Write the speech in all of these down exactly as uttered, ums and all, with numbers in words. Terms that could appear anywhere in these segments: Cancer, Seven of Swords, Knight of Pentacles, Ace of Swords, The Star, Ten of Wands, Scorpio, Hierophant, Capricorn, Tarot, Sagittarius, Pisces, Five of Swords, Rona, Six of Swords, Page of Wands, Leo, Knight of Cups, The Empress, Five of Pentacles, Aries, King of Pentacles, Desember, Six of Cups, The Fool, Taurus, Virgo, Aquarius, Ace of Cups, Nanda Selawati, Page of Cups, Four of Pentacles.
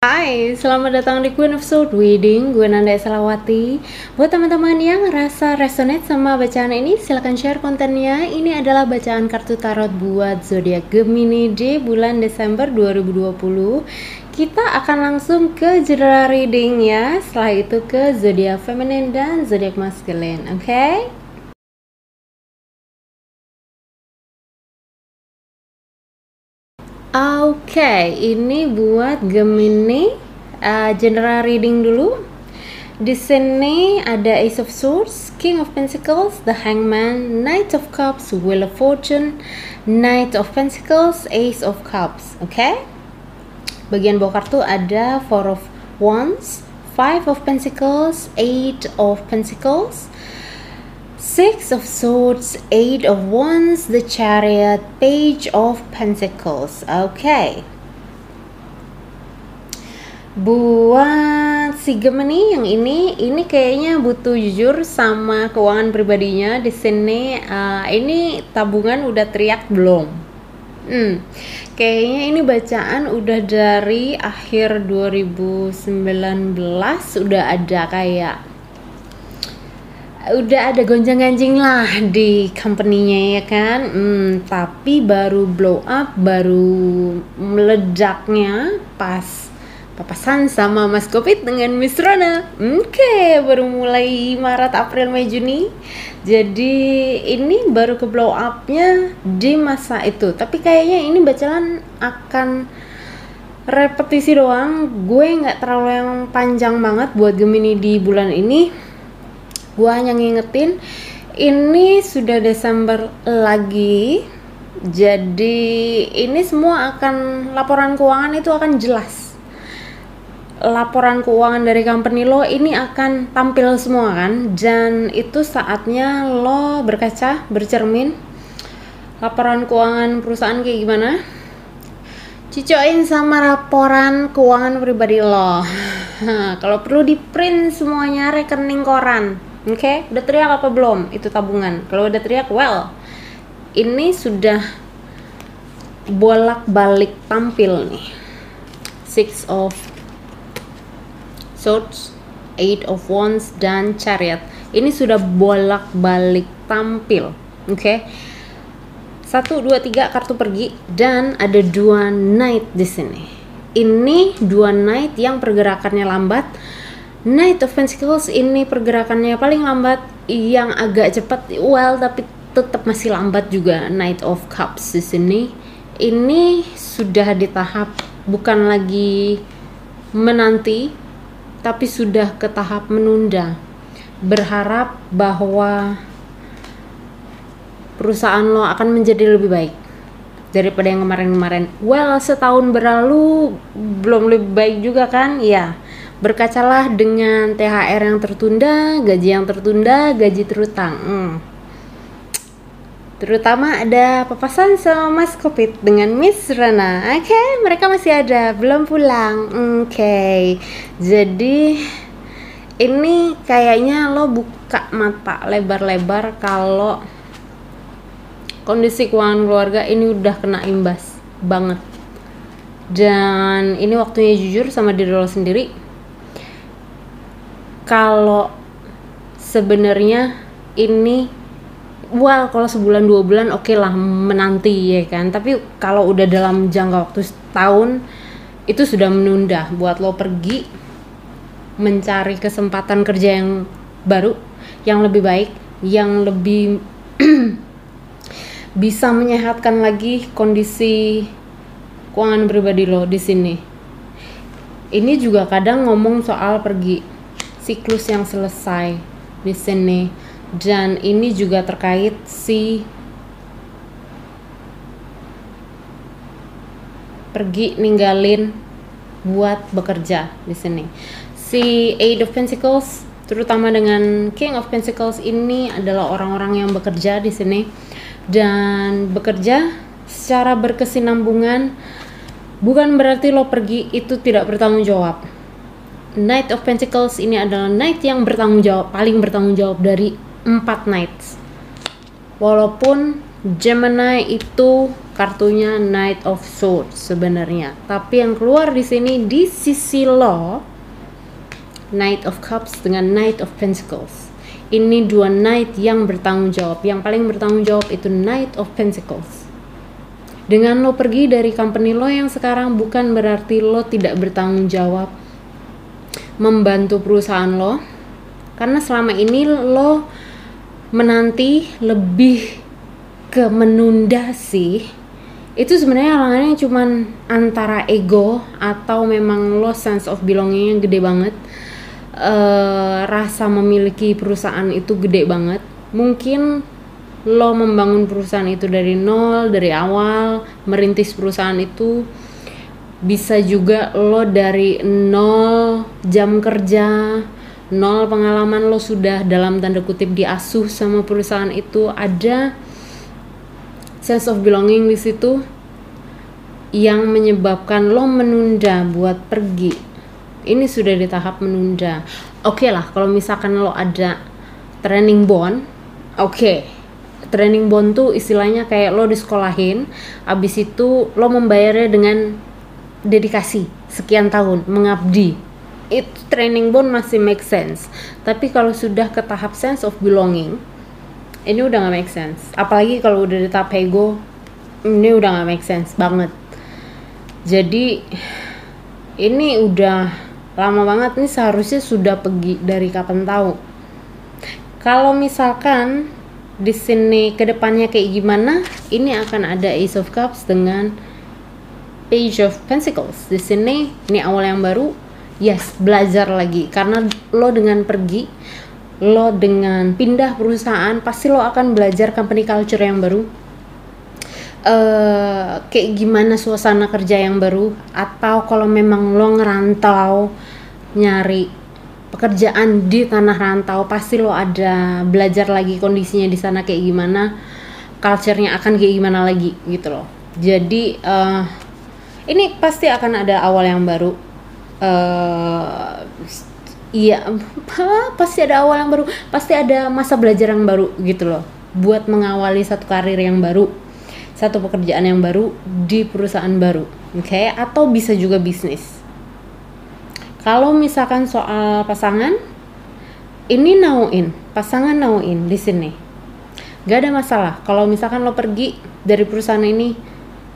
Hai, selamat datang di Queen of Swords Reading. Gue Nanda Selawati. Buat teman-teman yang ngerasa resonate sama bacaan ini, silahkan share kontennya. Ini adalah bacaan kartu tarot buat zodiak Gemini di bulan Desember dua ribu dua puluh. Kita akan langsung ke general reading ya. Setelah itu ke zodiak feminin dan zodiak masculine, oke? Okay? Oke, okay, ini buat Gemini, uh, general reading dulu. Di sini ada Ace of Swords, King of Pentacles, The Hangman, Knight of Cups, Wheel of Fortune, Knight of Pentacles, Ace of Cups. Oke, okay? Bagian bawah kartu ada Four of Wands, Five of Pentacles, Eight of Pentacles, Six of Swords, Eight of Wands, the Chariot, Page of Pentacles. Oke, okay. Buat si Gemini yang ini, ini kayaknya butuh jujur sama keuangan pribadinya. Di sini uh, ini tabungan udah teriak belum? Hmm, kayaknya ini bacaan udah dari akhir dua ribu sembilan belas udah ada kayak. Udah ada gonjang-ganjing lah di company-nya ya kan, hmm, tapi baru blow up, baru meledaknya pas papasan sama Mas Kopit dengan Miss Rona. Oke, okay, baru mulai Maret, April, Mei, Juni. Jadi ini baru ke blow up-nya di masa itu. Tapi kayaknya ini bacaan akan repetisi doang. Gue nggak terlalu yang panjang banget buat Gemini di bulan ini. Gua hanya ngingetin ini sudah Desember lagi, jadi ini semua akan laporan keuangan itu akan jelas. Laporan keuangan dari company lo ini akan tampil semua kan, dan itu saatnya lo berkaca, bercermin laporan keuangan perusahaan kayak gimana, cicokin sama laporan keuangan pribadi lo. Kalau perlu di print semuanya rekening koran. Oke, okay, udah teriak apa belum? Itu tabungan. Kalau udah teriak, well, ini sudah bolak-balik tampil nih. Six of Swords, Eight of Wands, dan Chariot. Ini sudah bolak-balik tampil. Oke, okay. Satu, dua, tiga kartu pergi, dan ada dua Knight di sini. Ini dua Knight yang pergerakannya lambat. Knight of Pentacles ini pergerakannya paling lambat, yang agak cepat well tapi tetap masih lambat juga. Knight of Cups di sini ini sudah di tahap bukan lagi menanti tapi sudah ke tahap menunda, berharap bahwa perusahaan lo akan menjadi lebih baik daripada yang kemarin-kemarin. Well, setahun berlalu belum lebih baik juga kan ya. Berkacalah dengan T H R yang tertunda, gaji yang tertunda, gaji terutang. Hmm. Terutama ada papasan sama Mas Kopit dengan Miss Rona. Oke, okay, mereka masih ada, belum pulang. Oke, okay. Jadi ini kayaknya lo buka mata lebar-lebar kalau kondisi keuangan keluarga ini udah kena imbas banget. Dan ini waktunya jujur sama diri lo sendiri. Kalau sebenarnya ini, well, kalau sebulan dua bulan oke okay lah menanti ya kan. Tapi kalau udah dalam jangka waktu setahun, itu sudah menunda buat lo pergi mencari kesempatan kerja yang baru, yang lebih baik, yang lebih bisa menyehatkan lagi kondisi keuangan pribadi lo di sini. Ini juga kadang ngomong soal pergi. Siklus yang selesai di sini, dan ini juga terkait si pergi ninggalin buat bekerja di sini. Si Eight of Pentacles terutama dengan King of Pentacles ini adalah orang-orang yang bekerja di sini dan bekerja secara berkesinambungan. Bukan berarti lo pergi itu tidak bertanggung jawab. Knight of Pentacles ini adalah Knight yang bertanggung jawab, paling bertanggung jawab dari empat Knights. Walaupun Gemini itu kartunya Knight of Swords sebenarnya, tapi yang keluar di sini di sisi lo Knight of Cups dengan Knight of Pentacles. Ini dua Knight yang bertanggung jawab. Yang paling bertanggung jawab itu Knight of Pentacles. Dengan lo pergi dari company lo yang sekarang, bukan berarti lo tidak bertanggung jawab membantu perusahaan lo, karena selama ini lo menanti lebih ke menunda sih. Itu sebenarnya halangannya cuman antara ego atau memang lo sense of belonging yang gede banget, e, rasa memiliki perusahaan itu gede banget. Mungkin lo membangun perusahaan itu dari nol, dari awal merintis perusahaan itu. Bisa juga lo dari nol jam kerja, nol pengalaman, lo sudah dalam tanda kutip diasuh sama perusahaan itu. Ada sense of belonging di situ yang menyebabkan lo menunda buat pergi. Ini sudah di tahap menunda. Oke okay lah, kalau misalkan lo ada training bond, oke okay. Training bond tuh istilahnya kayak lo disekolahin, abis itu lo membayarnya dengan dedikasi sekian tahun mengabdi. Itu training bond masih make sense. Tapi kalau sudah ke tahap sense of belonging, ini udah gak make sense. Apalagi kalau udah di tahap ego, ini udah gak make sense banget. Jadi ini udah lama banget nih, seharusnya sudah pergi dari kapan tahu. Kalau misalkan di sini kedepannya kayak gimana, ini akan ada Ace of Cups dengan Page of Pentacles. Di sini ini awal yang baru. Yes, belajar lagi, karena lo dengan pergi, lo dengan pindah perusahaan, pasti lo akan belajar company culture yang baru, uh, kayak gimana suasana kerja yang baru. Atau kalau memang lo ngerantau nyari pekerjaan di tanah rantau, pasti lo ada belajar lagi kondisinya di sana kayak gimana, culture-nya akan kayak gimana lagi gitu loh. Jadi uh, ini pasti akan ada awal yang baru. uh, Iya, pasti ada awal yang baru, pasti ada masa belajar yang baru gitu loh, buat mengawali satu karir yang baru, satu pekerjaan yang baru di perusahaan baru, oke? Okay? Atau bisa juga bisnis. Kalau misalkan soal pasangan, ini nauin, pasangan nauin di sini, gak ada masalah. Kalau misalkan lo pergi dari perusahaan ini,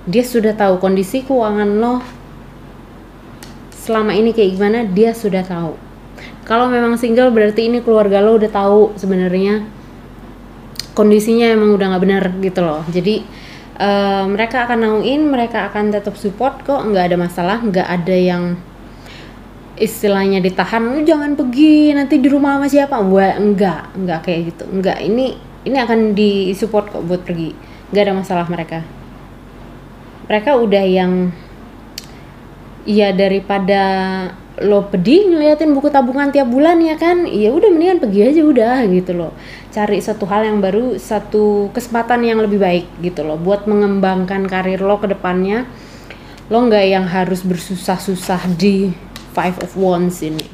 dia sudah tahu kondisi keuangan lo selama ini kayak gimana, dia sudah tahu. Kalau memang single, berarti ini keluarga lo udah tahu sebenarnya kondisinya emang udah nggak benar gitu loh. Jadi uh, mereka akan nauin, mereka akan tetap support kok, nggak ada masalah, nggak ada yang istilahnya ditahan, lu jangan pergi nanti di rumah sama siapa. Wah, enggak, enggak kayak gitu, enggak. Ini ini akan di support kok buat pergi, nggak ada masalah mereka. Mereka udah yang ya daripada lo pedih ngeliatin buku tabungan tiap bulan ya kan, ya udah mendingan pergi aja udah gitu loh. Cari satu hal yang baru, satu kesempatan yang lebih baik gitu loh, buat mengembangkan karir lo ke depannya. Lo nggak yang harus bersusah-susah di Five of Wands ini.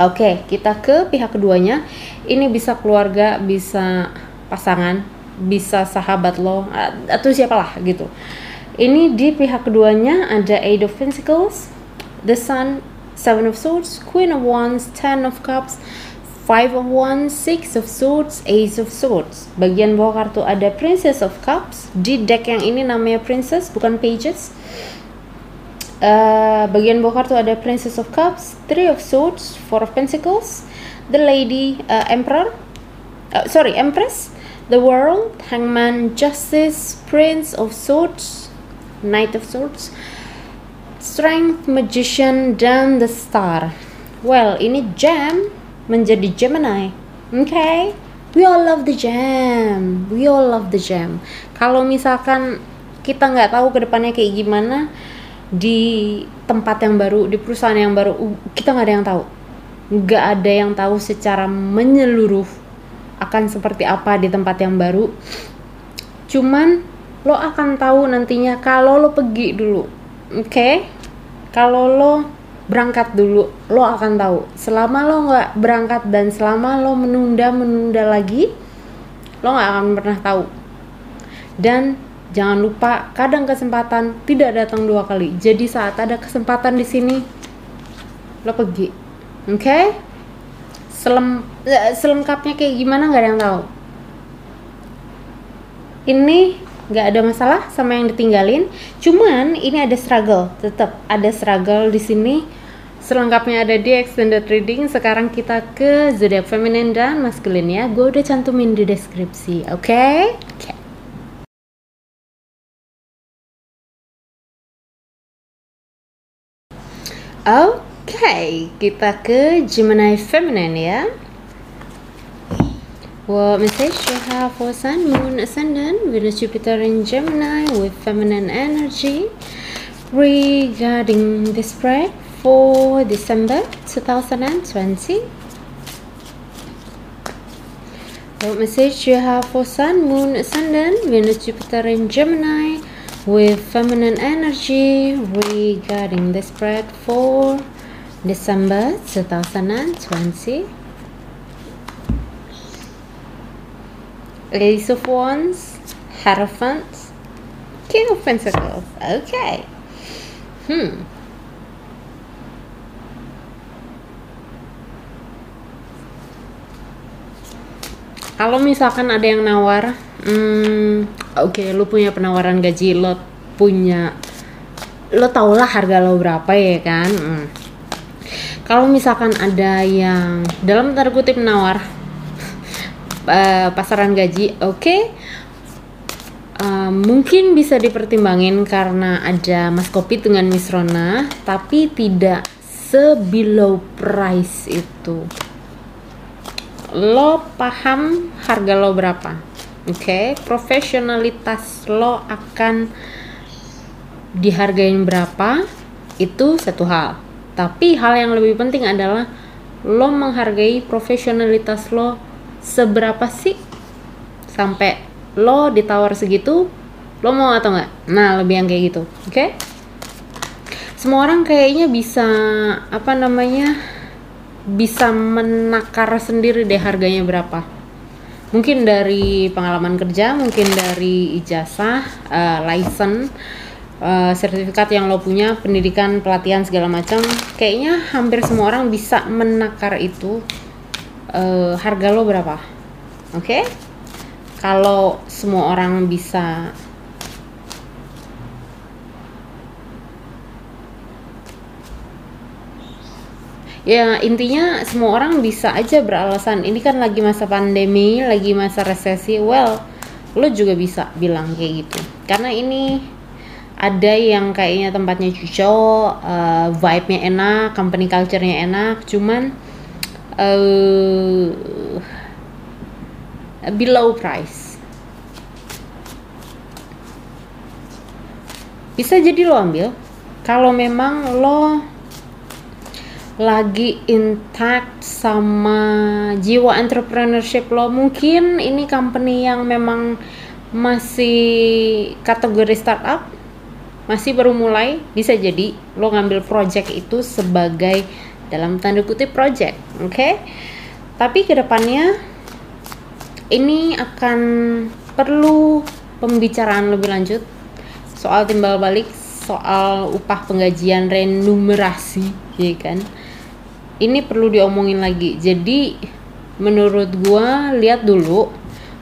Oke, kita ke pihak keduanya. Ini bisa keluarga, bisa pasangan, bisa sahabat lo, atau siapalah gitu. Ini di pihak keduanya ada Eight of Pentacles, The Sun, Seven of Swords, Queen of Wands, Ten of Cups, Five of Wands, Six of Swords, Ace of Swords. Bagian bawah kartu ada Princess of Cups. Di deck yang ini namanya Princess, bukan Pages. Uh, bagian bawah kartu ada Princess of Cups, Three of Swords, Four of Pentacles, The Lady, uh, Emperor, uh, sorry, Empress, The World, Hangman, Justice, Prince of Swords, Knight of Swords, Strength, Magician, dan The Star. Well, ini Gem menjadi Gemini. Oke, okay? We all love the Gem, we all love the Gem. Kalau misalkan kita nggak tahu kedepannya kayak gimana di tempat yang baru, di perusahaan yang baru, kita nggak ada yang tahu, nggak ada yang tahu secara menyeluruh akan seperti apa di tempat yang baru. Cuman lo akan tahu nantinya kalau lo pergi dulu. Oke, okay? Kalau lo berangkat dulu, lo akan tahu. Selama lo nggak berangkat dan selama lo menunda-menunda lagi, lo nggak akan pernah tahu. Dan jangan lupa, kadang kesempatan tidak datang dua kali. Jadi saat ada kesempatan di sini, lo pergi. Oke? Okay? Selem, selengkapnya kayak gimana nggak ada yang tahu. Ini nggak ada masalah sama yang ditinggalin. Cuman ini ada struggle, tetap ada struggle di sini. Selengkapnya ada di extended reading. Sekarang kita ke zodiak feminin dan maskulin ya. Gue udah cantumin di deskripsi, oke? Okay? Okay. Oke, okay, kita ke Gemini feminin ya. What message you have for Sun, Moon, Ascendant, Venus, Jupiter in Gemini with feminine energy regarding the spread for December two thousand twenty. What message you have for Sun, Moon, Ascendant, Venus, Jupiter in Gemini with feminine energy regarding the spread for December two thousand twenty. Ace of Wands, Hierophant, King of Pentacles. Okay. Hmm. Kalau misalkan ada yang nawar, hmm, oke, okay, lu punya penawaran gaji, lo punya, lo tau lah harga lo berapa ya kan. Hmm. Kalau misalkan ada yang dalam tanda kutip nawar uh, pasaran gaji, oke, okay, uh, mungkin bisa dipertimbangin karena ada Mas Kopit dengan Miss Rona, tapi tidak se-below price itu. Lo paham harga lo berapa, oke, okay? Profesionalitas lo akan dihargain berapa itu satu hal, tapi hal yang lebih penting adalah lo menghargai profesionalitas lo seberapa sih sampai lo ditawar segitu, lo mau atau enggak. Nah, lebih yang kayak gitu, oke, okay? Semua orang kayaknya bisa apa namanya, bisa menakar sendiri deh harganya berapa. Mungkin dari pengalaman kerja, mungkin dari ijazah, uh, license, uh, sertifikat yang lo punya, pendidikan, pelatihan segala macam. Kayaknya hampir semua orang bisa menakar itu, uh, harga lo berapa. Oke? Okay? Kalau semua orang bisa ya, intinya semua orang bisa aja beralasan ini kan lagi masa pandemi, lagi masa resesi. Well, lo juga bisa bilang kayak gitu karena ini ada yang kayaknya tempatnya cocok, uh, vibe-nya enak, company culture-nya enak, cuman uh, below price. Bisa jadi lo ambil kalau memang lo lagi intact sama jiwa entrepreneurship lo. Mungkin ini company yang memang masih kategori startup, masih baru mulai, bisa jadi lo ngambil project itu sebagai dalam tanda kutip project, oke, okay? Tapi kedepannya ini akan perlu pembicaraan lebih lanjut soal timbal balik, soal upah, penggajian, renumerasi, ya kan. Ini perlu diomongin lagi. Jadi menurut gua lihat dulu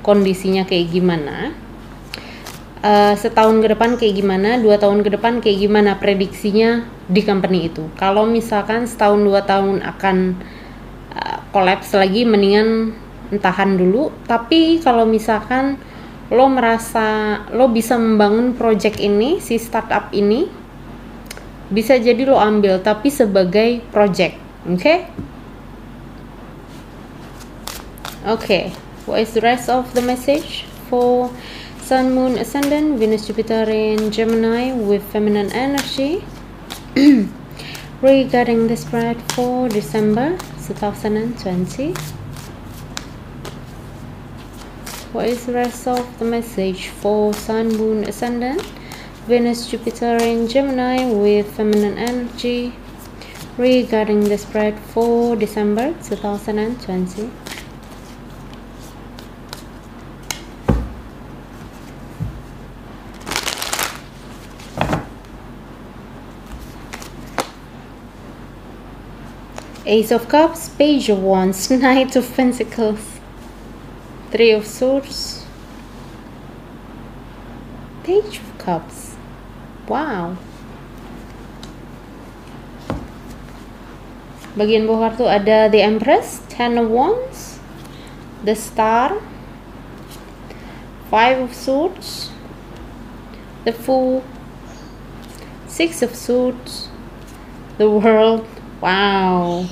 kondisinya kayak gimana, uh, setahun ke depan kayak gimana, dua tahun ke depan kayak gimana prediksinya di company itu. Kalau misalkan setahun dua tahun akan kolaps uh, lagi, mendingan entahan dulu. Tapi kalau misalkan lo merasa lo bisa membangun project ini, si startup ini, bisa jadi lo ambil tapi sebagai project. Oke, okay? Oke, okay. What is the rest of the message for Sun, Moon, Ascendant, Venus, Jupiter in Gemini with feminine energy regarding the spread for December two thousand twenty? What is the rest of the message for Sun, Moon, Ascendant, Venus, Jupiter in Gemini with feminine energy regarding the spread for December two thousand twenty. Ace of Cups, Page of Wands, Knight of Pentacles, Three of Swords, Page of Cups. Wow. Bagian bawah kartu ada The Empress, Ten of Wands, The Star, Five of Swords, The Fool, Six of Swords, The World. Wow.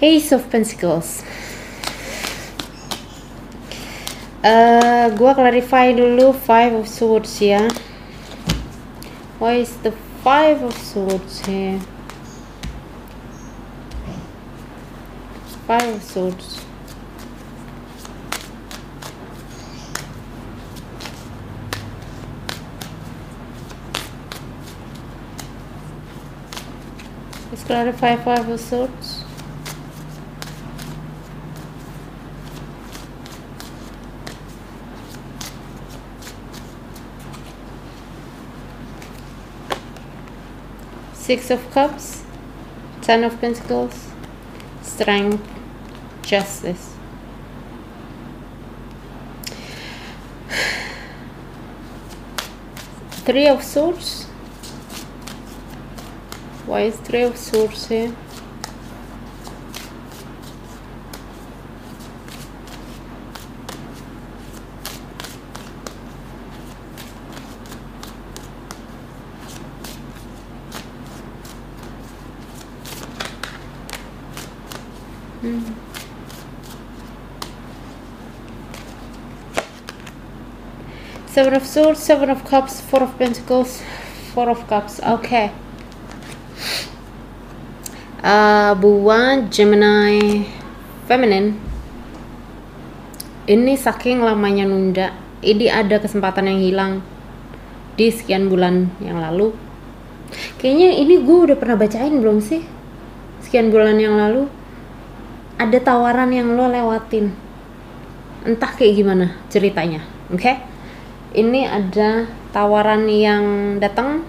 Ace of Pentacles. Uh, gua clarify dulu Five of Swords ya. Why is the Five of Swords here? Five of Swords. Let's clarify Five of Swords. Six of Cups, Ten of Pentacles, Strength, Justice. Three of Swords. Why is Three of Swords here? Mm. Seven of Swords, Seven of Cups, Four of Pentacles, Four of Cups. Okay. Uh, buat Gemini feminine, ini saking lamanya nunda, ini ada kesempatan yang hilang di sekian bulan yang lalu. Kayaknya ini gue udah pernah bacain belum sih? Sekian bulan yang lalu ada tawaran yang lo lewatin, entah kayak gimana ceritanya. Oke, okay? Ini ada tawaran yang datang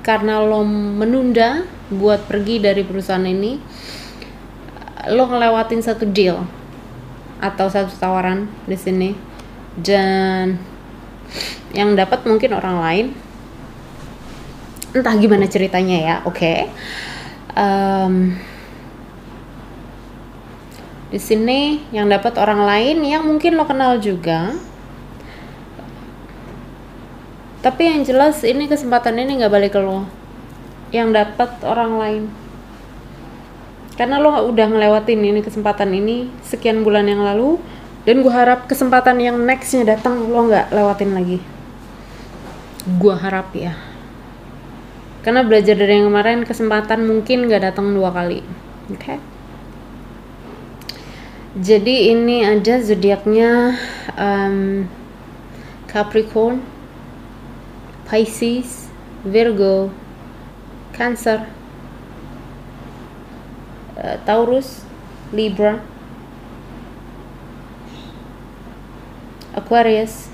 karena lo menunda buat pergi dari perusahaan ini. Lo ngelewatin satu deal atau satu tawaran di sini, dan yang dapat mungkin orang lain, entah gimana ceritanya ya. Oke, okay. um, di sini yang dapat orang lain yang mungkin lo kenal juga, tapi yang jelas ini kesempatan ini nggak balik ke lo. Yang dapat orang lain, karena lo udah ngelewatin ini kesempatan ini sekian bulan yang lalu, dan gue harap kesempatan yang nextnya datang lo nggak lewatin lagi. Gue harap ya, karena belajar dari yang kemarin, kesempatan mungkin nggak datang dua kali. Oke, okay? Jadi ini aja zodiaknya um, Capricorn, Pisces, Virgo, Cancer, uh, Taurus, Libra, Aquarius,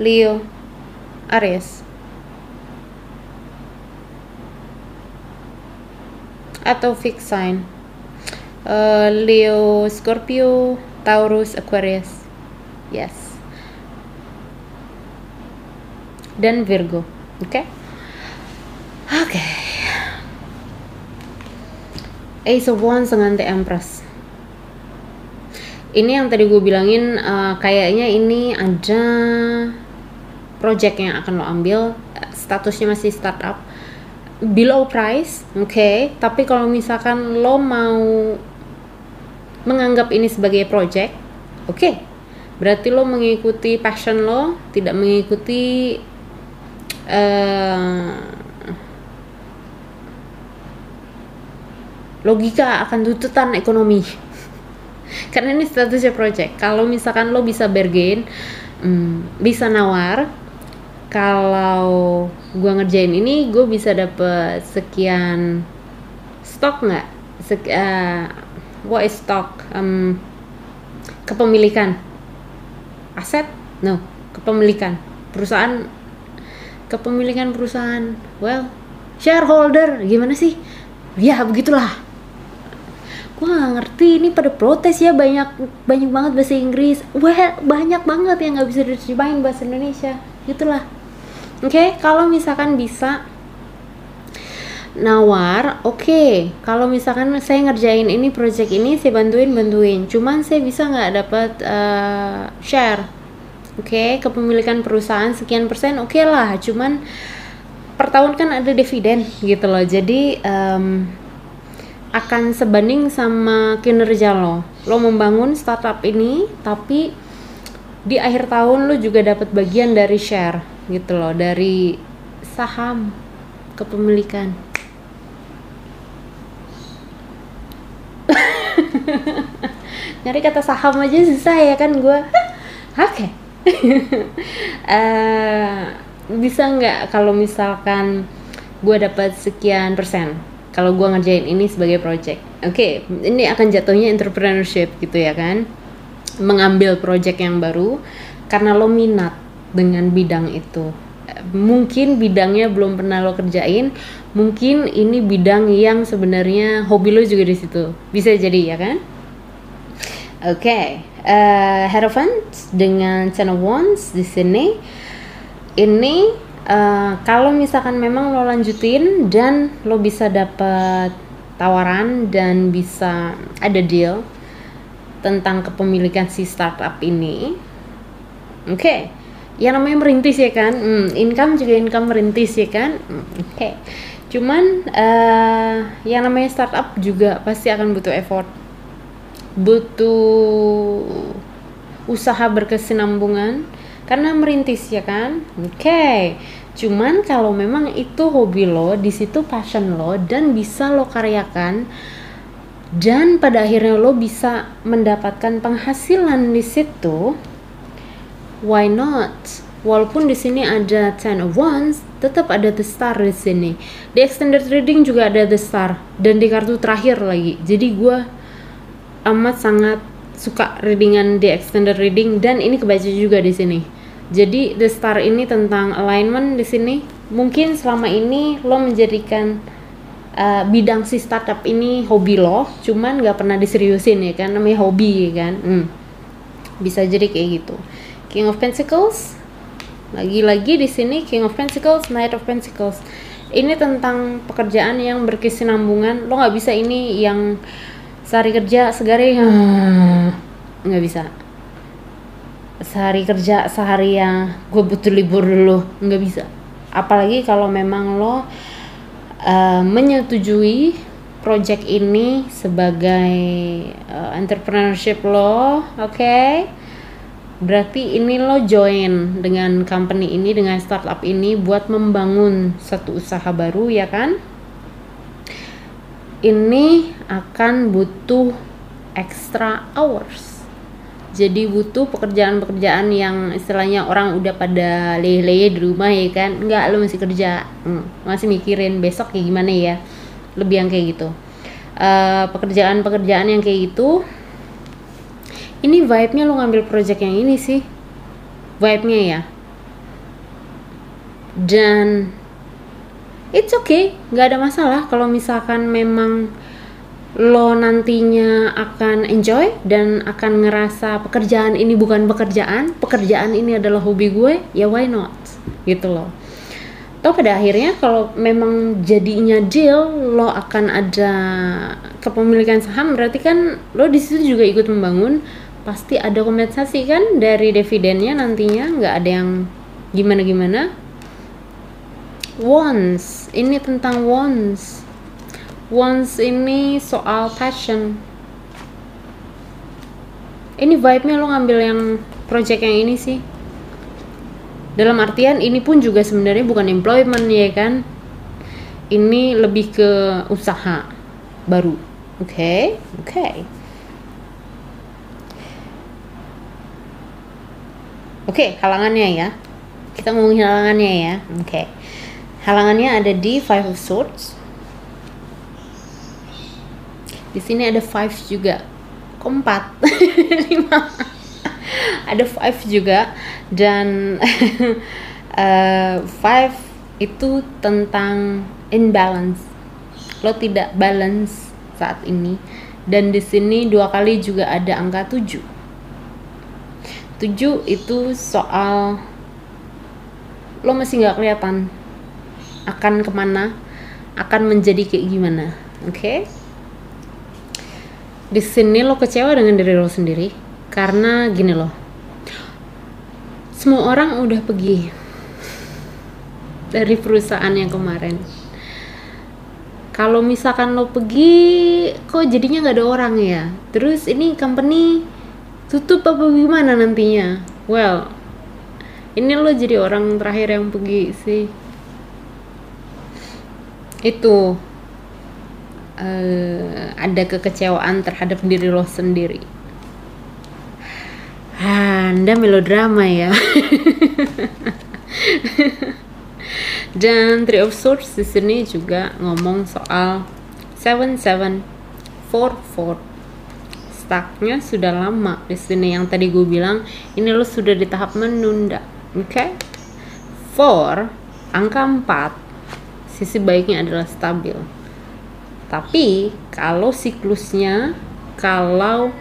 Leo, Aries. Atau fixed sign, uh, Leo, Scorpio, Taurus, Aquarius. Yes. Dan Virgo. Oke, okay? Oke, okay. Ace of Wands dengan The Empress. Ini yang tadi gue bilangin, uh, kayaknya ini ada project yang akan lo ambil. Statusnya masih startup, below price, oke. Okay. Tapi kalau misalkan lo mau menganggap ini sebagai project, oke. Okay. Berarti lo mengikuti passion lo, tidak mengikuti. Uh, logika akan tuntutan ekonomi. Karena ini statusnya project. Kalau misalkan lo bisa bargain, hmm, bisa nawar, kalau gue ngerjain ini gue bisa dapet sekian stok nggak? Sek uh, what is stock? Um, kepemilikan aset? No, kepemilikan perusahaan, kepemilikan perusahaan. Well, shareholder, gimana sih? Ya begitulah. wah ngerti, ini pada protes ya, banyak banyak banget bahasa Inggris, wah banyak banget yang nggak bisa diterjemahin bahasa Indonesia, gitulah. Oke, okay, kalau misalkan bisa nawar, oke, okay. Kalau misalkan saya ngerjain ini project ini, saya bantuin bantuin, cuman saya bisa nggak dapat uh, share, oke, okay, kepemilikan perusahaan sekian persen, oke okay lah, cuman per tahun kan ada dividen gitu loh, jadi um, akan sebanding sama kinerja lo, lo membangun startup ini, tapi di akhir tahun lo juga dapat bagian dari share gitu loh, dari saham kepemilikan. Nyari kata saham aja susah ya kan gue. Oke. uh, Bisa nggak kalau misalkan gue dapat sekian persen kalau gue ngerjain ini sebagai project? Oke, okay, ini akan jatuhnya entrepreneurship gitu ya kan, mengambil project yang baru karena lo minat dengan bidang itu. Mungkin bidangnya belum pernah lo kerjain, mungkin ini bidang yang sebenarnya hobi lo juga di situ, bisa jadi ya kan. Oke, okay. uh, Hierophant dengan Ten of Wands di sini. Ini uh, kalau misalkan memang lo lanjutin dan lo bisa dapat tawaran dan bisa ada deal tentang kepemilikan si startup ini, oke, okay. Yang namanya merintis ya kan, hmm, income juga income merintis ya kan, hmm, oke, okay. Cuman uh, yang namanya startup juga pasti akan butuh effort, butuh usaha berkesinambungan karena merintis ya kan, oke, okay. Cuman kalau memang itu hobi lo, di situ passion lo dan bisa lo karyakan dan pada akhirnya lo bisa mendapatkan penghasilan di situ, why not? Walaupun di sini ada Ten of Wands, tetap ada The Star di sini. Di extended reading juga ada The Star dan di kartu terakhir lagi. Jadi gue amat sangat suka readingan di extended reading dan ini kebaca juga di sini. Jadi The Star ini tentang alignment di sini. Mungkin selama ini lo menjadikan uh, bidang si startup ini hobi lo, cuman gak pernah diseriusin ya kan, namanya hobi ya kan. Hmm. Bisa jadi kayak gitu. King of Pentacles, lagi-lagi di sini King of Pentacles, Knight of Pentacles. Ini tentang pekerjaan yang berkesinambungan. Lo nggak bisa ini yang sehari kerja segari hmm, nggak bisa. Sehari kerja sehari yang gue butuh libur dulu, nggak bisa. Apalagi kalau memang lo uh, menyetujui project ini sebagai uh, entrepreneurship lo, oke? Okay? Berarti ini lo join dengan company ini, dengan startup ini buat membangun satu usaha baru ya kan. Ini akan butuh extra hours, jadi butuh pekerjaan-pekerjaan yang istilahnya orang udah pada leye-leye di rumah ya kan, enggak, lo masih kerja, hmm, masih mikirin besok kayak gimana ya, lebih yang kayak gitu, pekerjaan-pekerjaan uh, yang kayak gitu. Ini vibe-nya lo ngambil project yang ini sih, vibe-nya ya. Dan it's okay, nggak ada masalah kalau misalkan memang lo nantinya akan enjoy dan akan ngerasa pekerjaan ini bukan pekerjaan, pekerjaan ini adalah hobi gue, ya why not, gitu loh. Toh pada akhirnya kalau memang jadinya deal, lo akan ada kepemilikan saham, berarti kan lo di situ juga ikut membangun, pasti ada kompensasi kan dari dividennya nantinya, nggak ada yang gimana-gimana. Wands, ini tentang wands. Wands ini soal passion. Ini vibe-nya lo ngambil yang project yang ini sih. Dalam artian ini pun juga sebenarnya bukan employment ya kan, ini lebih ke usaha baru. Oke, okay, oke. Okay. Oke, okay, halangannya ya. Kita ngomongin halangannya ya. Oke, okay. Halangannya ada di Five of Swords. Di sini ada five juga, keempat, lima. Ada five juga dan uh, five itu tentang imbalance, lo tidak balance saat ini Dan di sini dua kali juga ada angka tujuh. Tujuh itu soal lo masih nggak kelihatan akan kemana, akan menjadi kayak gimana, oke? Okay? Di sini lo kecewa dengan diri lo sendiri karena gini loh, semua orang udah pergi dari perusahaan yang kemarin. Kalau misalkan lo pergi, kok jadinya nggak ada orang ya? Terus ini company tutup apa gimana nantinya? Well, ini lo jadi orang terakhir yang pergi sih. Itu uh, ada kekecewaan terhadap diri lo sendiri. Anda melodrama ya. Dan Three of Swords di sini juga ngomong soal seven seven four four. Stucknya sudah lama di sini, yang tadi gue bilang ini lo sudah di tahap menunda, oke? Okay? Four, angka empat. Sisi baiknya adalah stabil, tapi kalau siklusnya, kalau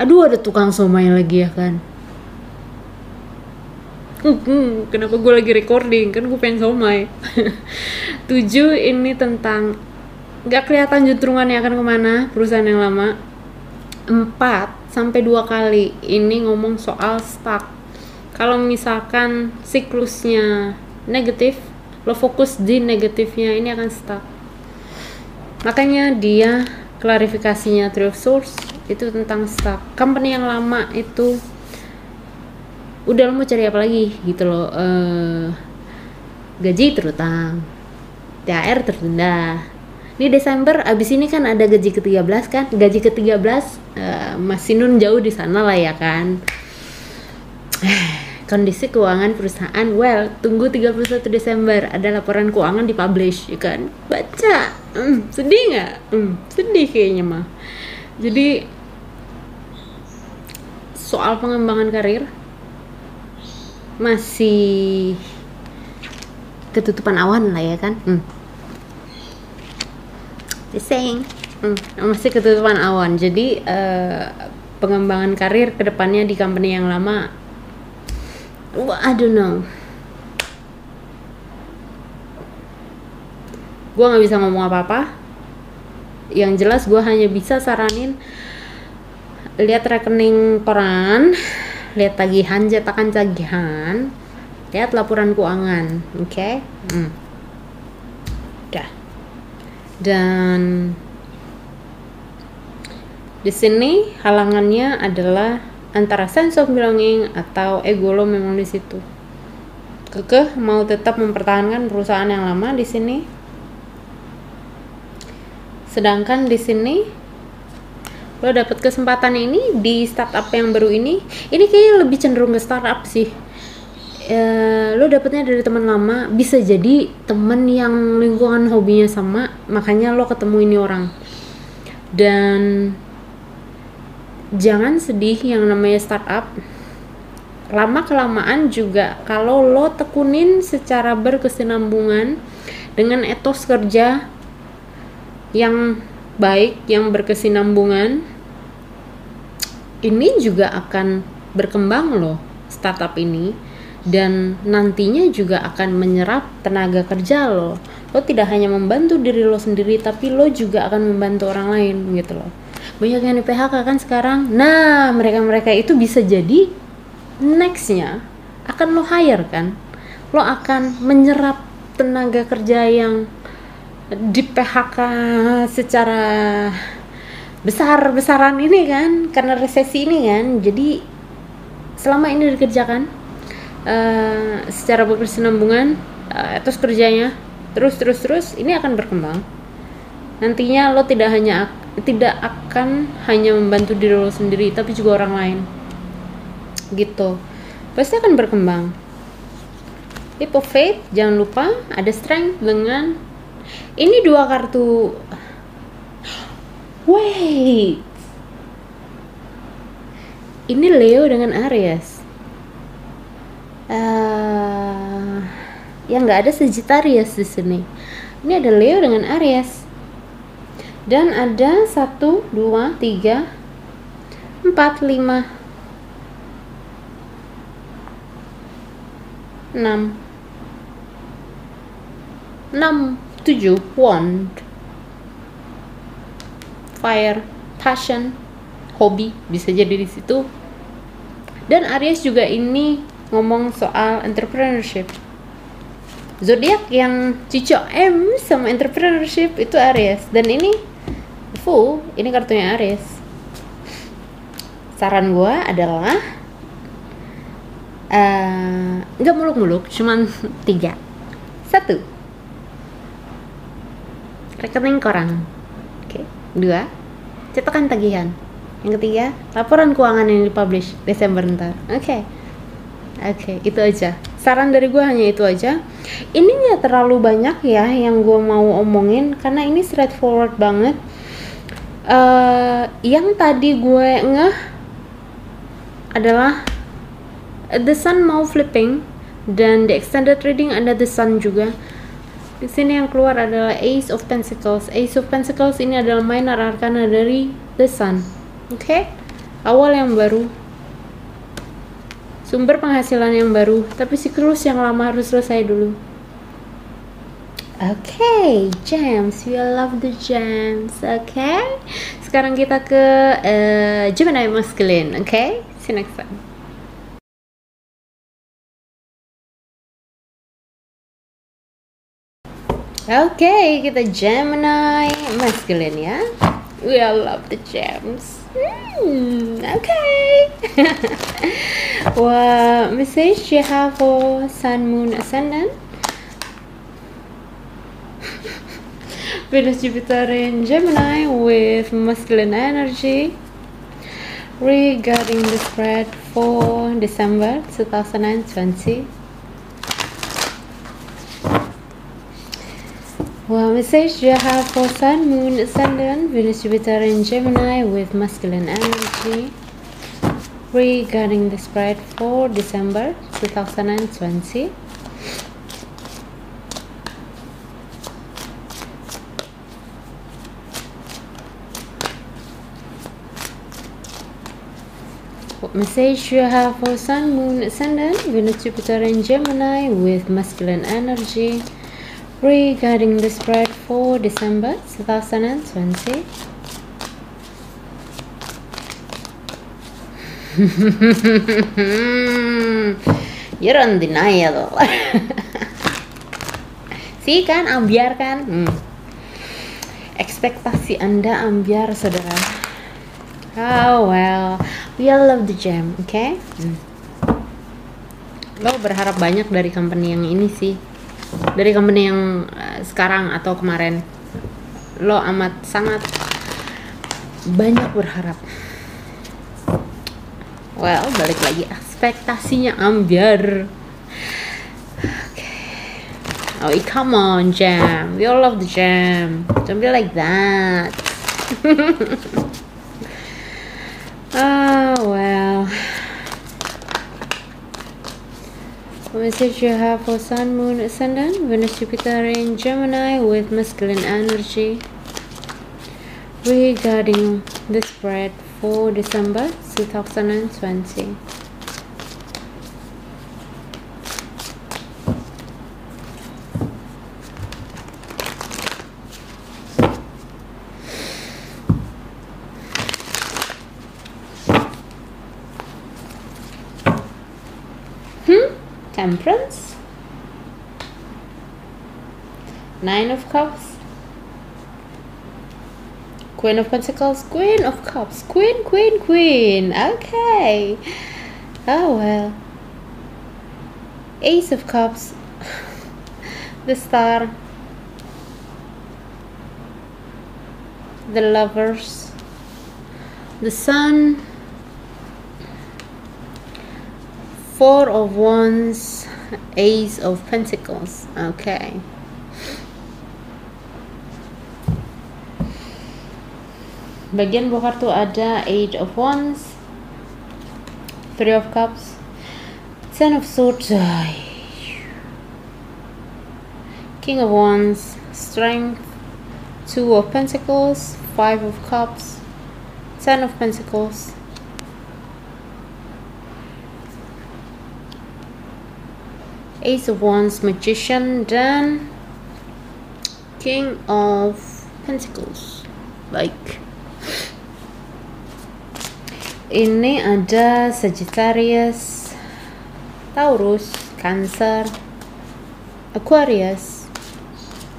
aduh ada tukang somai lagi ya kan, uh, uh, kenapa gue lagi recording, kan gue pengen somai. Tujuh ini tentang gak kelihatan jutrungannya akan kemana, perusahaan yang lama. Empat sampai dua kali ini ngomong soal stuck. Kalau misalkan siklusnya negatif, lo fokus di negatifnya, ini akan stuck. Makanya dia klarifikasinya Three of Swords itu tentang stuck. Company yang lama itu udah lo mau cari apa lagi gitu loh, e, gaji terutang, T H R tertunda. Ini Desember abis ini kan ada gaji ke tiga belas kan, gaji ke tiga belas e, masih nun jauh di sana lah ya kan. Kondisi keuangan perusahaan, well, tunggu tiga puluh satu Desember, ada laporan keuangan dipublish, ya kan? Baca, mm, sedih nggak? Mm, sedih kayaknya mah. Jadi, soal pengembangan karir, masih ketutupan awan lah ya kan? Mm. Just saying, mm, masih ketutupan awan, jadi uh, pengembangan karir kedepannya di company yang lama, well, I don't know. Gue gak bisa ngomong apa-apa. Yang jelas gue hanya bisa saranin lihat rekening koran, lihat tagihan, cetakan tagihan, lihat laporan keuangan, oke? Okay? Hmm. Udah. Dan di sini halangannya adalah antara sense of belonging atau ego lo memang di situ. Kekeh mau tetap mempertahankan perusahaan yang lama di sini. Sedangkan di sini lo dapat kesempatan ini di startup yang baru ini. Ini kayaknya lebih cenderung ke startup sih. E, lo dapetnya dari teman lama, bisa jadi teman yang lingkungan hobinya sama, makanya lo ketemu ini orang. Dan jangan sedih, yang namanya startup lama-kelamaan juga kalau lo tekunin secara berkesinambungan dengan etos kerja yang baik, yang berkesinambungan, ini juga akan berkembang lo startup ini, dan nantinya juga akan menyerap tenaga kerja lo. Lo tidak hanya membantu diri lo sendiri, tapi lo juga akan membantu orang lain gitu loh. Banyak yang di P H K kan sekarang. Nah, mereka-mereka itu bisa jadi nextnya akan lo hire kan. Lo akan menyerap tenaga kerja yang di P H K secara besar-besaran ini kan, karena resesi ini kan. Jadi selama ini dikerjakan uh, secara berkesinambungan, uh, terus kerjanya terus-terus-terus, ini akan berkembang. Nantinya lo tidak hanya tidak akan hanya membantu diri lo sendiri, tapi juga orang lain gitu, pasti akan berkembang. Leap of faith, jangan lupa ada strength dengan ini dua kartu. Wait, ini Leo dengan Aries, uh, yang nggak ada Sagittarius di sini. Ini ada Leo dengan Aries. Dan ada satu, dua, tiga, empat, lima, enam, enam, tujuh, wand, fire, passion, hobi, bisa jadi di situ. Dan Aries juga ini ngomong soal entrepreneurship. Zodiak yang cocok M sama entrepreneurship itu Aries, dan ini full, ini kartunya Aries. Saran gue adalah uh, nggak muluk-muluk, cuman tiga. Satu, rekening koran. Oke, okay. Dua, cetakan tagihan. Yang ketiga, laporan keuangan yang dipublish Desember ntar. Oke, okay. Oke, okay, itu aja. Saran dari gue hanya itu aja. Ini nggak terlalu banyak ya yang gue mau omongin, karena ini straightforward banget. Uh, yang tadi gue ngeh adalah the sun mau flipping, dan the extended reading ada the sun juga. Di sini yang keluar adalah Ace of Pentacles. Ace of Pentacles ini adalah minor arcana dari the sun. Oke, okay? Awal yang baru, sumber penghasilan yang baru, tapi siklus yang lama harus selesai dulu. Oke, okay, gems, we love the gems. Oke, okay? Sekarang kita ke uh, Gemini masculine. Oke, okay? See you next time. Oke, okay, kita Gemini masculine ya. We all love the gems. Hmm, okay. What message you have for Sun, Moon, Ascendant? Venus, Jupiter in Gemini with masculine energy. Regarding the spread for December two thousand twenty. What message you have for Sun, Moon, Ascendant, Venus, Jupiter in Gemini with masculine energy regarding the spread for December two thousand twenty? What message you have for Sun, Moon, Ascendant, Venus, Jupiter in Gemini with masculine energy regarding the spread for December two thousand twenty? You're undeniable. See kan, ambiar kan? Hmm. Ekspektasi Anda ambiar, saudara. Oh well, we all love the gem, oke? Okay? Hmm. Lo berharap banyak dari company yang ini sih. Dari company yang sekarang atau kemarin, lo amat sangat banyak berharap. Well, balik lagi, ekspektasinya ambiar. Okay. Oh, come on, Jam. We all love the Jam. Don't be like that. Oh well. What message you have for Sun, Moon, Ascendant, Venus, Jupiter in Gemini with masculine energy regarding the spread for December two thousand twenty? Temperance, Nine of Cups, Queen of Pentacles, Queen of Cups, Queen, Queen, Queen. Okay. Oh well. Ace of Cups, the Star, the Lovers, the Sun, Four of Wands, Ace of Pentacles. Okay. Bagian bawah kartu ada Eight of Wands, Three of Cups, Ten of Swords, King of Wands, Strength, Two of Pentacles, Five of Cups, Ten of Pentacles. Ace of Wands, Magician, then King of Pentacles. Like ini ada Sagittarius, Taurus, Cancer, Aquarius,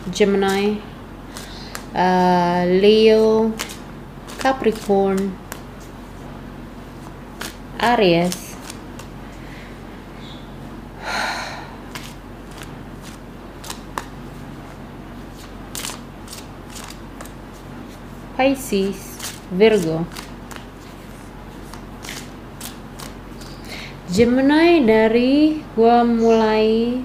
Gemini, uh, Leo, Capricorn, Aries. Pisces, Virgo. Gemini, dari gua mulai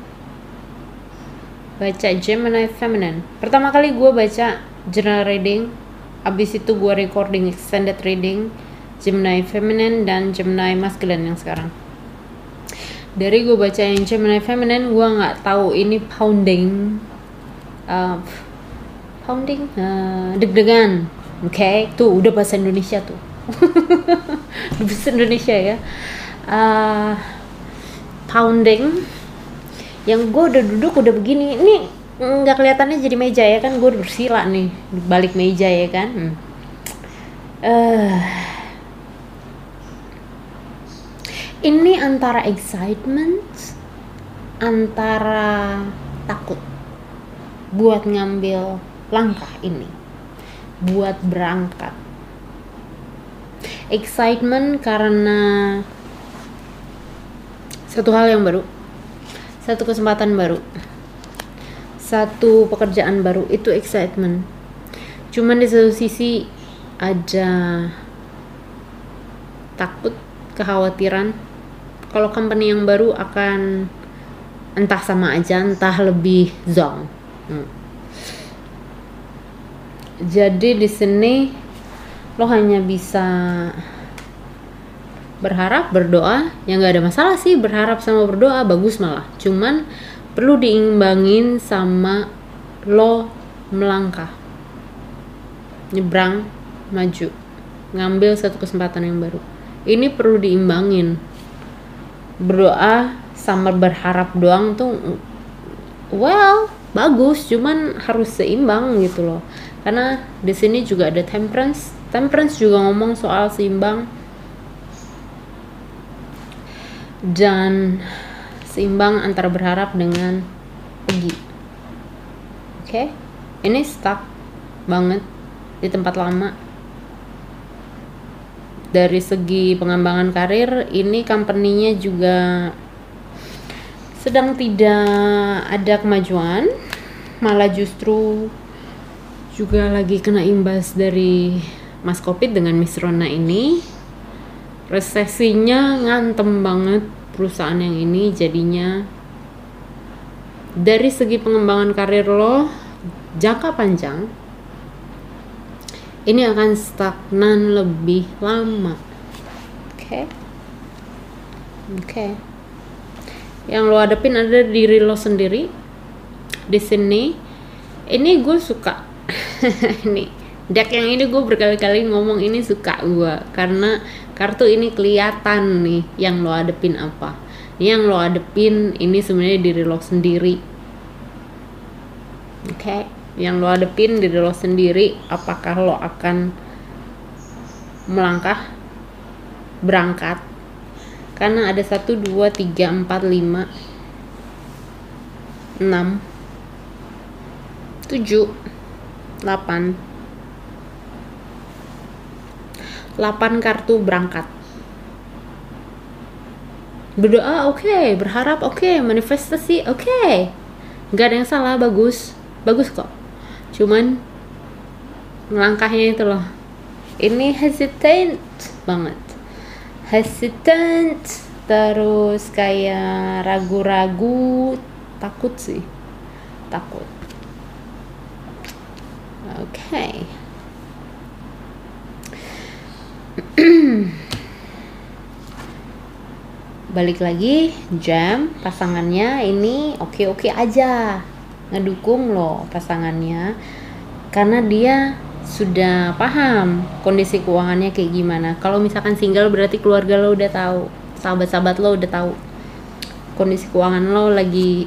baca Gemini Feminine. Pertama kali gua baca general reading, abis itu gua recording extended reading Gemini Feminine dan Gemini Masculine yang sekarang. Dari gua baca yang Gemini Feminine, gua nggak tahu ini pounding, uh, pounding, uh, deg-degan. Oke, okay. Tuh udah bahasa Indonesia tuh. Bahasa Indonesia ya. Uh, pounding. Yang gue udah duduk udah begini. Ini nggak kelihatannya jadi meja ya kan? Gue bersila nih balik meja ya kan. Hmm. Uh, ini antara excitement, antara takut buat ngambil langkah ini. Buat berangkat, excitement karena satu hal yang baru, satu kesempatan baru, satu pekerjaan baru, itu excitement. Cuman di satu sisi ada takut, kekhawatiran kalau company yang baru akan entah sama aja, entah lebih zong. hmm. Jadi di sini lo hanya bisa berharap, berdoa, yang nggak ada masalah sih berharap sama berdoa, bagus malah. Cuman perlu diimbangin sama lo melangkah, nyebrang, maju, ngambil satu kesempatan yang baru. Ini perlu diimbangin. Berdoa sama berharap doang tuh, well, bagus, cuman harus seimbang gitu loh. Karena di sini juga ada temperance. Temperance juga ngomong soal seimbang. Dan seimbang antara berharap dengan pergi. Oke, okay? Ini stuck banget di tempat lama. Dari segi pengembangan karir, ini company-nya juga sedang tidak ada kemajuan, malah justru juga lagi kena imbas dari Mas Kopit dengan Miss Rona ini. Resesinya ngantem banget perusahaan yang ini, jadinya dari segi pengembangan karir lo jangka panjang ini akan stagnan lebih lama. Oke, okay. Oke, okay. Yang lo hadapin ada diri lo sendiri di sini. Ini gue suka. Ini deck yang ini gue berkali-kali ngomong ini suka gue, karena kartu ini kelihatan nih yang lo hadepin apa. Yang lo hadepin ini sebenarnya diri lo sendiri. Oke, okay. Yang lo hadepin diri lo sendiri, apakah lo akan melangkah, berangkat? Karena ada satu, dua, tiga, empat, lima, enam, tujuh, delapan. delapan kartu berangkat. Berdoa oke, okay. Berharap oke, okay. Manifestasi oke, okay. Gak ada yang salah, bagus. Bagus kok. Cuman langkahnya itu loh. Ini hesitant banget. Hesitant, terus kayak ragu-ragu, takut sih. Takut. Oke, okay. Balik lagi jam pasangannya ini oke-oke aja, ngedukung loh pasangannya. karena dia sudah paham kondisi keuangannya kayak gimana. Kalau misalkan single berarti keluarga lo udah tahu, sahabat-sahabat lo udah tahu kondisi keuangan lo lagi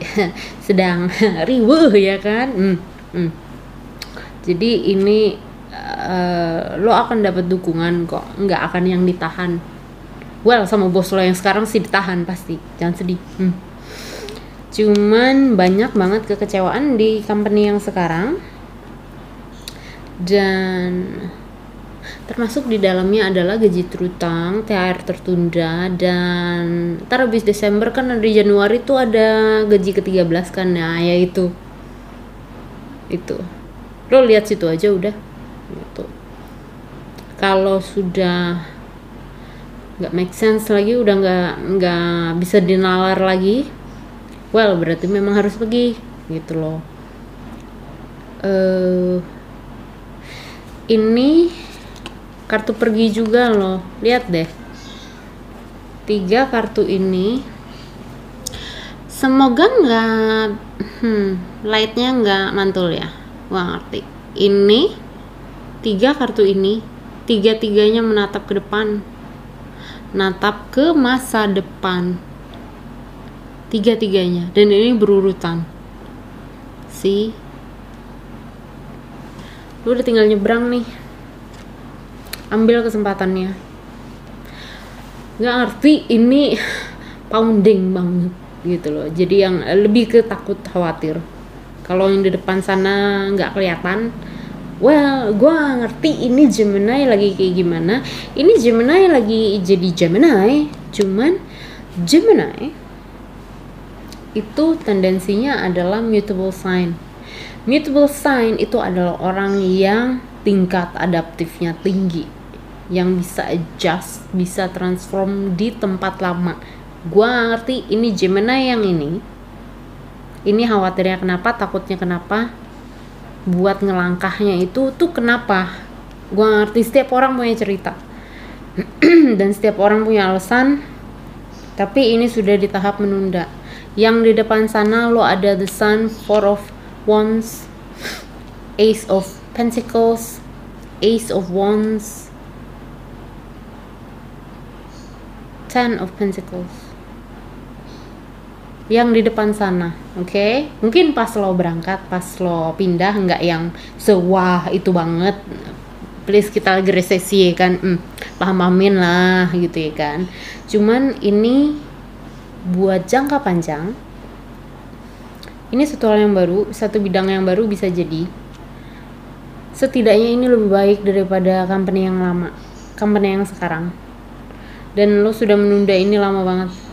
sedang riweuh, ya kan? hmm, hmm. Jadi ini uh, lo akan dapat dukungan kok, nggak akan yang ditahan. Well, sama bos lo yang sekarang sih ditahan pasti, jangan sedih. hmm. Cuman banyak banget kekecewaan di company yang sekarang, dan termasuk di dalamnya adalah gaji terutang, T H R tertunda, dan ntar habis Desember kan dari Januari tuh ada gaji ke tiga belas kan. Nah ya itu itu lo lihat situ aja udah gitu. Kalau sudah nggak make sense lagi, udah nggak nggak bisa dinalar lagi, well berarti memang harus pergi gitu loh. Uh, ini kartu pergi juga loh, lihat deh tiga kartu ini. Semoga nggak hmm, lightnya nggak mantul ya, nggak ngerti. Ini tiga kartu ini tiga-tiganya menatap ke depan, natap ke masa depan, tiga-tiganya, dan ini berurutan sih. Lu udah tinggal nyebrang nih, ambil kesempatannya. Nggak ngerti ini pounding banget gitu loh, jadi yang lebih ke takut khawatir. Kalau yang di depan sana nggak kelihatan, well, gue ngerti ini Gemini lagi kayak gimana. Ini Gemini lagi jadi Gemini, cuman Gemini itu tendensinya adalah mutable sign. Mutable sign itu adalah orang yang tingkat adaptifnya tinggi, yang bisa adjust, bisa transform di tempat lama. Gue ngerti ini Gemini yang ini. Ini khawatirnya kenapa, takutnya kenapa, buat ngelangkahnya itu tuh kenapa. Gue ngerti setiap orang punya cerita dan setiap orang punya alasan, tapi ini sudah di tahap menunda. Yang di depan sana lo ada The Sun, Four of Wands, Ace of Pentacles, Ace of Wands, Ten of Pentacles. Yang di depan sana, oke? Okay? Mungkin pas lo berangkat, pas lo pindah, nggak yang sewah itu banget. Please, kita lagi resesi ya kan, hmm, paham-pahamin lah gitu ya kan. Cuman ini buat jangka panjang, ini satu hal yang baru, satu bidang yang baru bisa jadi. Setidaknya ini lebih baik daripada company yang lama, company yang sekarang. Dan lo sudah menunda ini lama banget.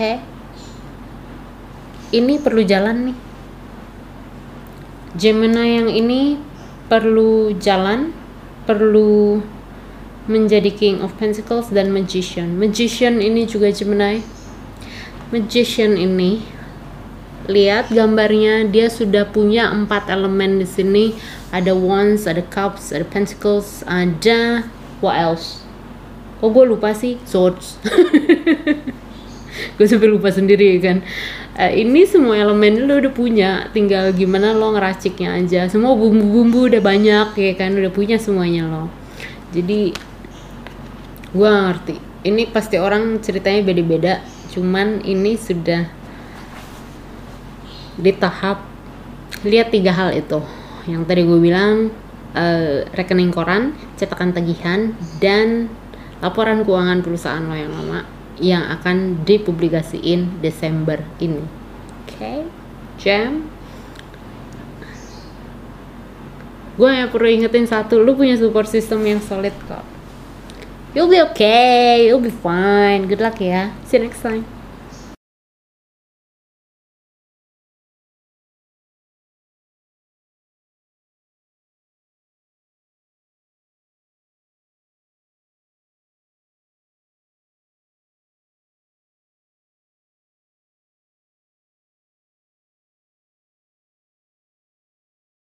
Oke, ini perlu jalan nih. Gemini yang ini perlu jalan, perlu menjadi King of Pentacles dan Magician. Magician ini juga Gemini. Magician ini, lihat gambarnya, dia sudah punya empat elemen di sini. Ada wands, ada cups, ada pentacles, ada what else? Kok gue lupa sih, swords. Gue sampai lupa sendiri kan. Uh, ini semua elemen lo udah punya, tinggal gimana lo ngeraciknya aja. Semua bumbu-bumbu udah banyak ya kan, udah punya semuanya lo. Jadi gue ngerti ini pasti orang ceritanya beda-beda, cuman ini sudah di tahap lihat tiga hal itu yang tadi gue bilang. Uh, rekening koran, cetakan tagihan, dan laporan keuangan perusahaan lo yang lama yang akan dipublikasiin Desember ini. Oke, okay. Jam. Gue yang perlu ingetin satu, lu punya support system yang solid kok. You'll be okay, you'll be fine. Good luck ya. See you next time.